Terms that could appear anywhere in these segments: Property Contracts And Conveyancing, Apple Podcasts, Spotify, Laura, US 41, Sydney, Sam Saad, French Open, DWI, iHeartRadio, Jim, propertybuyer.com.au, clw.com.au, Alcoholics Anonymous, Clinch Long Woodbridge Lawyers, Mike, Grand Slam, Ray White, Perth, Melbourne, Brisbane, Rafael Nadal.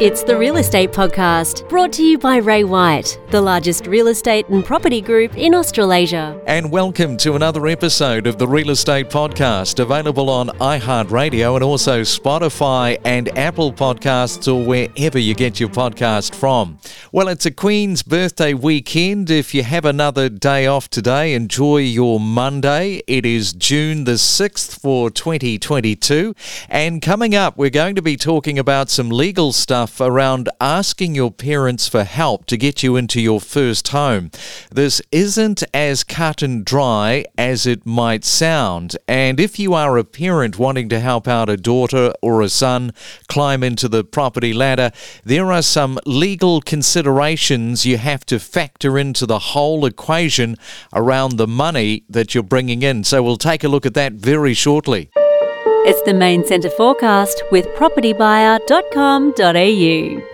It's the Real Estate Podcast, brought to you by Ray White, the largest real estate and property group in Australasia. And welcome to another episode of the Real Estate Podcast, available on iHeartRadio and also Spotify and Apple Podcasts, or wherever you get your podcast from. Well, it's a Queen's birthday weekend. If you have another day off today, enjoy your Monday. It is June the 6th for 2022. And coming up, we're going to be talking about some legal stuff around asking your parents for help to get you into your first home. This isn't as cut and dry as it might sound. And if you are a parent wanting to help out a daughter or a son climb into the property ladder, there are some legal considerations you have to factor into the whole equation around the money that you're bringing in. So we'll take a look at that very shortly. It's the Main Centre Forecast with propertybuyer.com.au.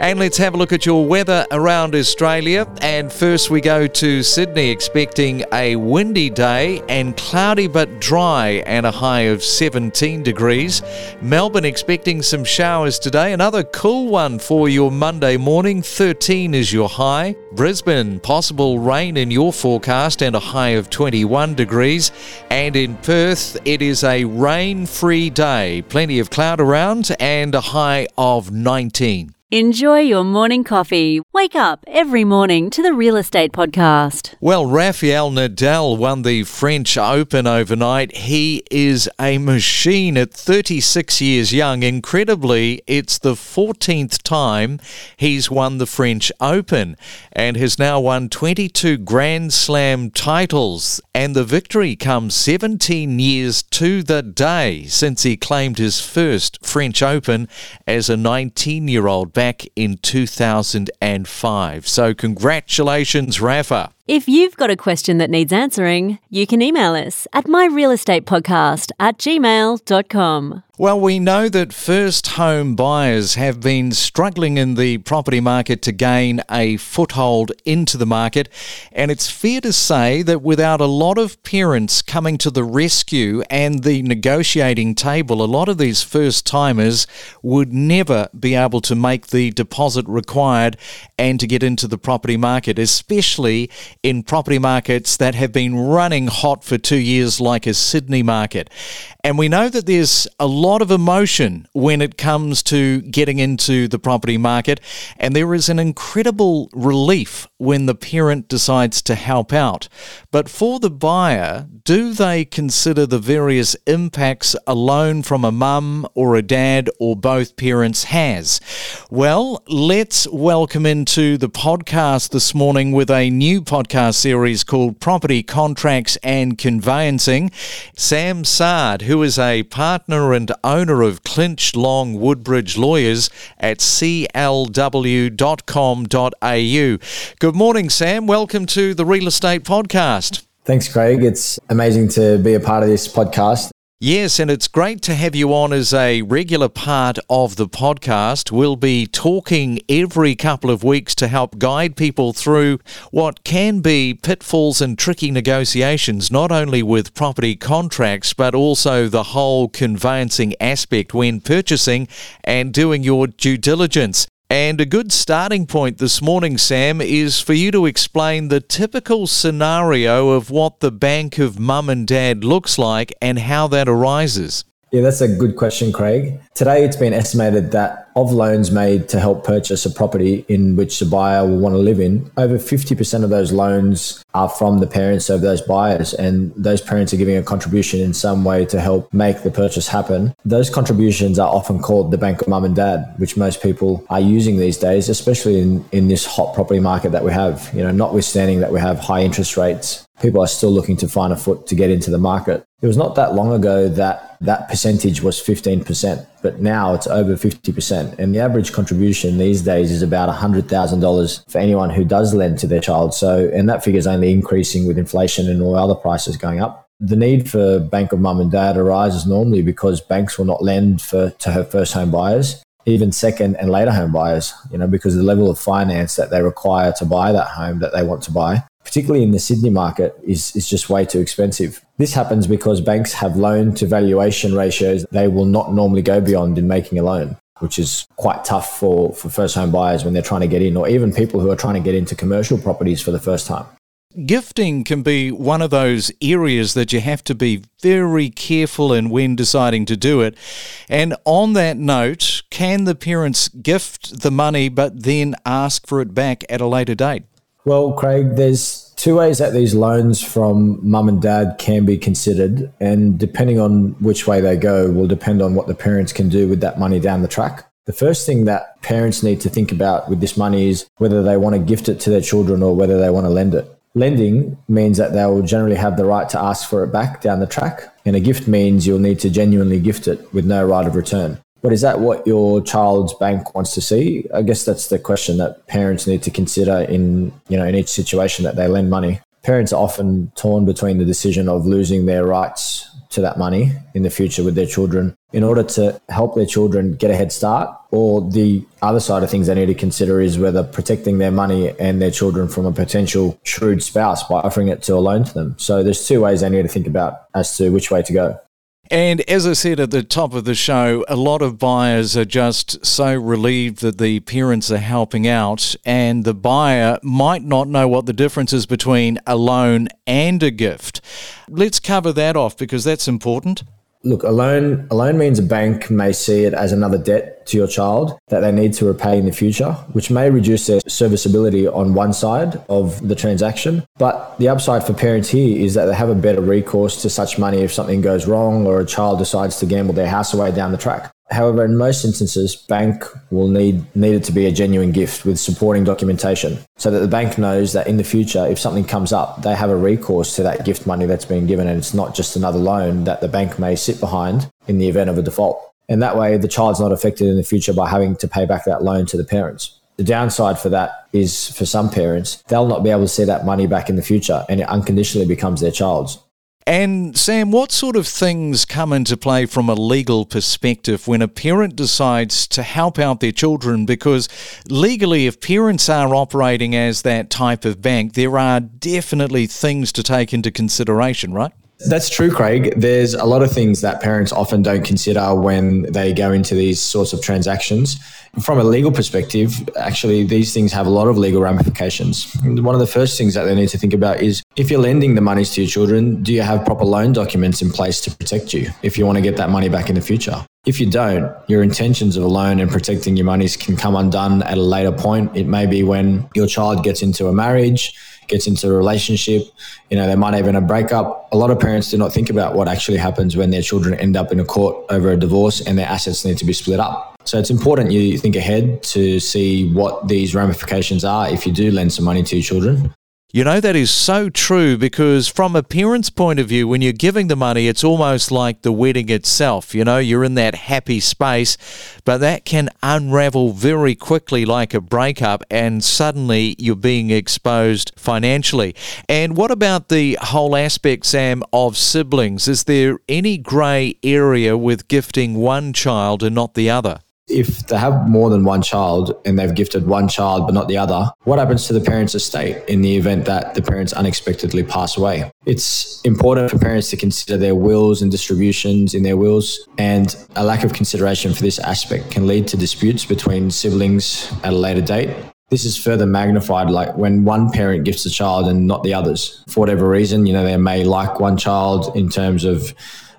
And let's have a look at your weather around Australia. And first we go to Sydney, expecting a windy day and cloudy but dry and a high of 17 degrees. Melbourne expecting some showers today. Another cool one for your Monday morning, 13 is your high. Brisbane, possible rain in your forecast and a high of 21 degrees. And in Perth, it is a rain-free day. Plenty of cloud around and a high of 19. Enjoy your morning coffee. Wake up every morning to the Real Estate Podcast. Well, Rafael Nadal won the French Open overnight. He is a machine at 36 years young. Incredibly, it's the 14th time he's won the French Open and has now won 22 Grand Slam titles. And the victory comes 17 years to the day since he claimed his first French Open as a 19-year-old back in 2005. So congratulations, Rafa. If you've got a question that needs answering, you can email us at myrealestatepodcast@gmail.com. Well, we know that first home buyers have been struggling in the property market to gain a foothold into the market, and it's fair to say that without a lot of parents coming to the rescue and the negotiating table, a lot of these first timers would never be able to make the deposit required and to get into the property market, especially in property markets that have been running hot for 2 years like a Sydney market. And we know that there's a lot of emotion when it comes to getting into the property market, and there is an incredible relief when the parent decides to help out. But for the buyer, do they consider the various impacts a loan from a mum or a dad or both parents has? Well, let's welcome into the podcast this morning with a new podcast series called Property Contracts and Conveyancing, Sam Saad, who is a partner and owner of Clinch Long Woodbridge Lawyers at clw.com.au. Good morning, Sam. Welcome to the Real Estate Podcast. Thanks, Craig. It's amazing to be a part of this podcast. Yes, and it's great to have you on as a regular part of the podcast. We'll be talking every couple of weeks to help guide people through what can be pitfalls and tricky negotiations, not only with property contracts, but also the whole conveyancing aspect when purchasing and doing your due diligence. And a good starting point this morning, Sam, is for you to explain the typical scenario of what the bank of mum and dad looks like and how that arises. Yeah, that's a good question, Craig. Today, it's been estimated that of loans made to help purchase a property in which the buyer will want to live in, over 50% of those loans are from the parents of those buyers, and those parents are giving a contribution in some way to help make the purchase happen. Those contributions are often called the bank of mum and dad, which most people are using these days, especially in this hot property market that we have. You know, notwithstanding that we have high interest rates, people are still looking to find a foot to get into the market. It was not that long ago that that percentage was 15%, but now it's over 50%. And the average contribution these days is about $100,000 for anyone who does lend to their child. So, and that figure is only increasing with inflation and all other prices going up. The need for bank of mum and dad arises normally because banks will not lend to her first home buyers, even second and later home buyers, you know, because of the level of finance that they require to buy that home that they want to buy, particularly in the Sydney market, is just way too expensive. This happens because banks have loan to valuation ratios they will not normally go beyond in making a loan. which is quite tough for first home buyers when they're trying to get in, or even people who are trying to get into commercial properties for the first time. Gifting can be one of those areas that you have to be very careful in when deciding to do it. And on that note, can the parents gift the money but then ask for it back at a later date? Well, Craig, there's two ways that these loans from mum and dad can be considered, and depending on which way they go will depend on what the parents can do with that money down the track. The first thing that parents need to think about with this money is whether they want to gift it to their children or whether they want to lend it. Lending means that they will generally have the right to ask for it back down the track, and a gift means you'll need to genuinely gift it with no right of return. But is that what your child's bank wants to see? I guess that's the question that parents need to consider in each situation that they lend money. Parents are often torn between the decision of losing their rights to that money in the future with their children in order to help their children get a head start, or the other side of things they need to consider is whether protecting their money and their children from a potential shrewd spouse by offering it to a loan to them. So there's two ways they need to think about as to which way to go. And as I said at the top of the show, a lot of buyers are just so relieved that the parents are helping out, and the buyer might not know what the difference is between a loan and a gift. Let's cover that off because that's important. Look, a loan means a bank may see it as another debt to your child that they need to repay in the future, which may reduce their serviceability on one side of the transaction. But the upside for parents here is that they have a better recourse to such money if something goes wrong or a child decides to gamble their house away down the track. However, in most instances, bank will need it to be a genuine gift with supporting documentation so that the bank knows that in the future, if something comes up, they have a recourse to that gift money that's been given, and it's not just another loan that the bank may sit behind in the event of a default. And that way, the child's not affected in the future by having to pay back that loan to the parents. The downside for that is for some parents, they'll not be able to see that money back in the future, and it unconditionally becomes their child's. And Sam, what sort of things come into play from a legal perspective when a parent decides to help out their children? Because legally, if parents are operating as that type of bank, there are definitely things to take into consideration, right? That's true, Craig. There's a lot of things that parents often don't consider when they go into these sorts of transactions. From a legal perspective, actually, these things have a lot of legal ramifications. One of the first things that they need to think about is, if you're lending the monies to your children, do you have proper loan documents in place to protect you if you want to get that money back in the future? If you don't, your intentions of a loan and protecting your monies can come undone at a later point. It may be when your child gets into a marriage, gets into a relationship, they might even have a breakup. A lot of parents do not think about what actually happens when their children end up in a court over a divorce and their assets need to be split up. So it's important you think ahead to see what these ramifications are if you do lend some money to your children. That is so true, because from a parent's point of view, when you're giving the money, it's almost like the wedding itself. You're in that happy space, but that can unravel very quickly like a breakup, and suddenly you're being exposed financially. And what about the whole aspect, Sam, of siblings? Is there any grey area with gifting one child and not the other? If they have more than one child and they've gifted one child but not the other, what happens to the parents' estate in the event that the parents unexpectedly pass away? It's important for parents to consider their wills and distributions in their wills, and a lack of consideration for this aspect can lead to disputes between siblings at a later date. This is further magnified, like when one parent gifts a child and not the others. For whatever reason, they may like one child in terms of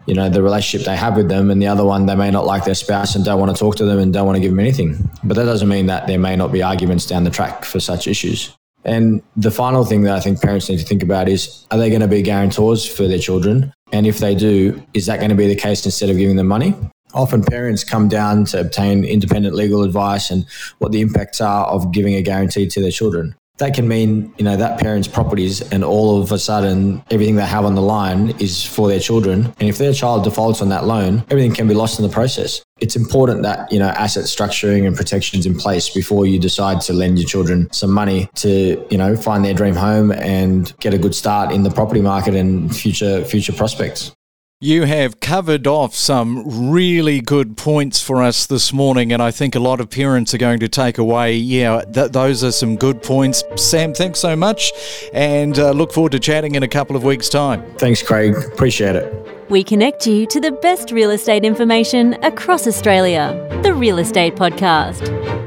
the relationship they have with them, and the other one, they may not like their spouse and don't want to talk to them and don't want to give them anything. But that doesn't mean that there may not be arguments down the track for such issues. And the final thing that I think parents need to think about is, are they going to be guarantors for their children? And if they do, is that going to be the case instead of giving them money? Often parents come down to obtain independent legal advice and what the impacts are of giving a guarantee to their children. That can mean, that parent's properties and all of a sudden everything they have on the line is for their children. And if their child defaults on that loan, everything can be lost in the process. It's important that, asset structuring and protections in place before you decide to lend your children some money to, find their dream home and get a good start in the property market and future prospects. You have covered off some really good points for us this morning, and I think a lot of parents are going to take away, those are some good points. Sam, thanks so much, and look forward to chatting in a couple of weeks' time. Thanks, Craig. Appreciate it. We connect you to the best real estate information across Australia, the Real Estate Podcast.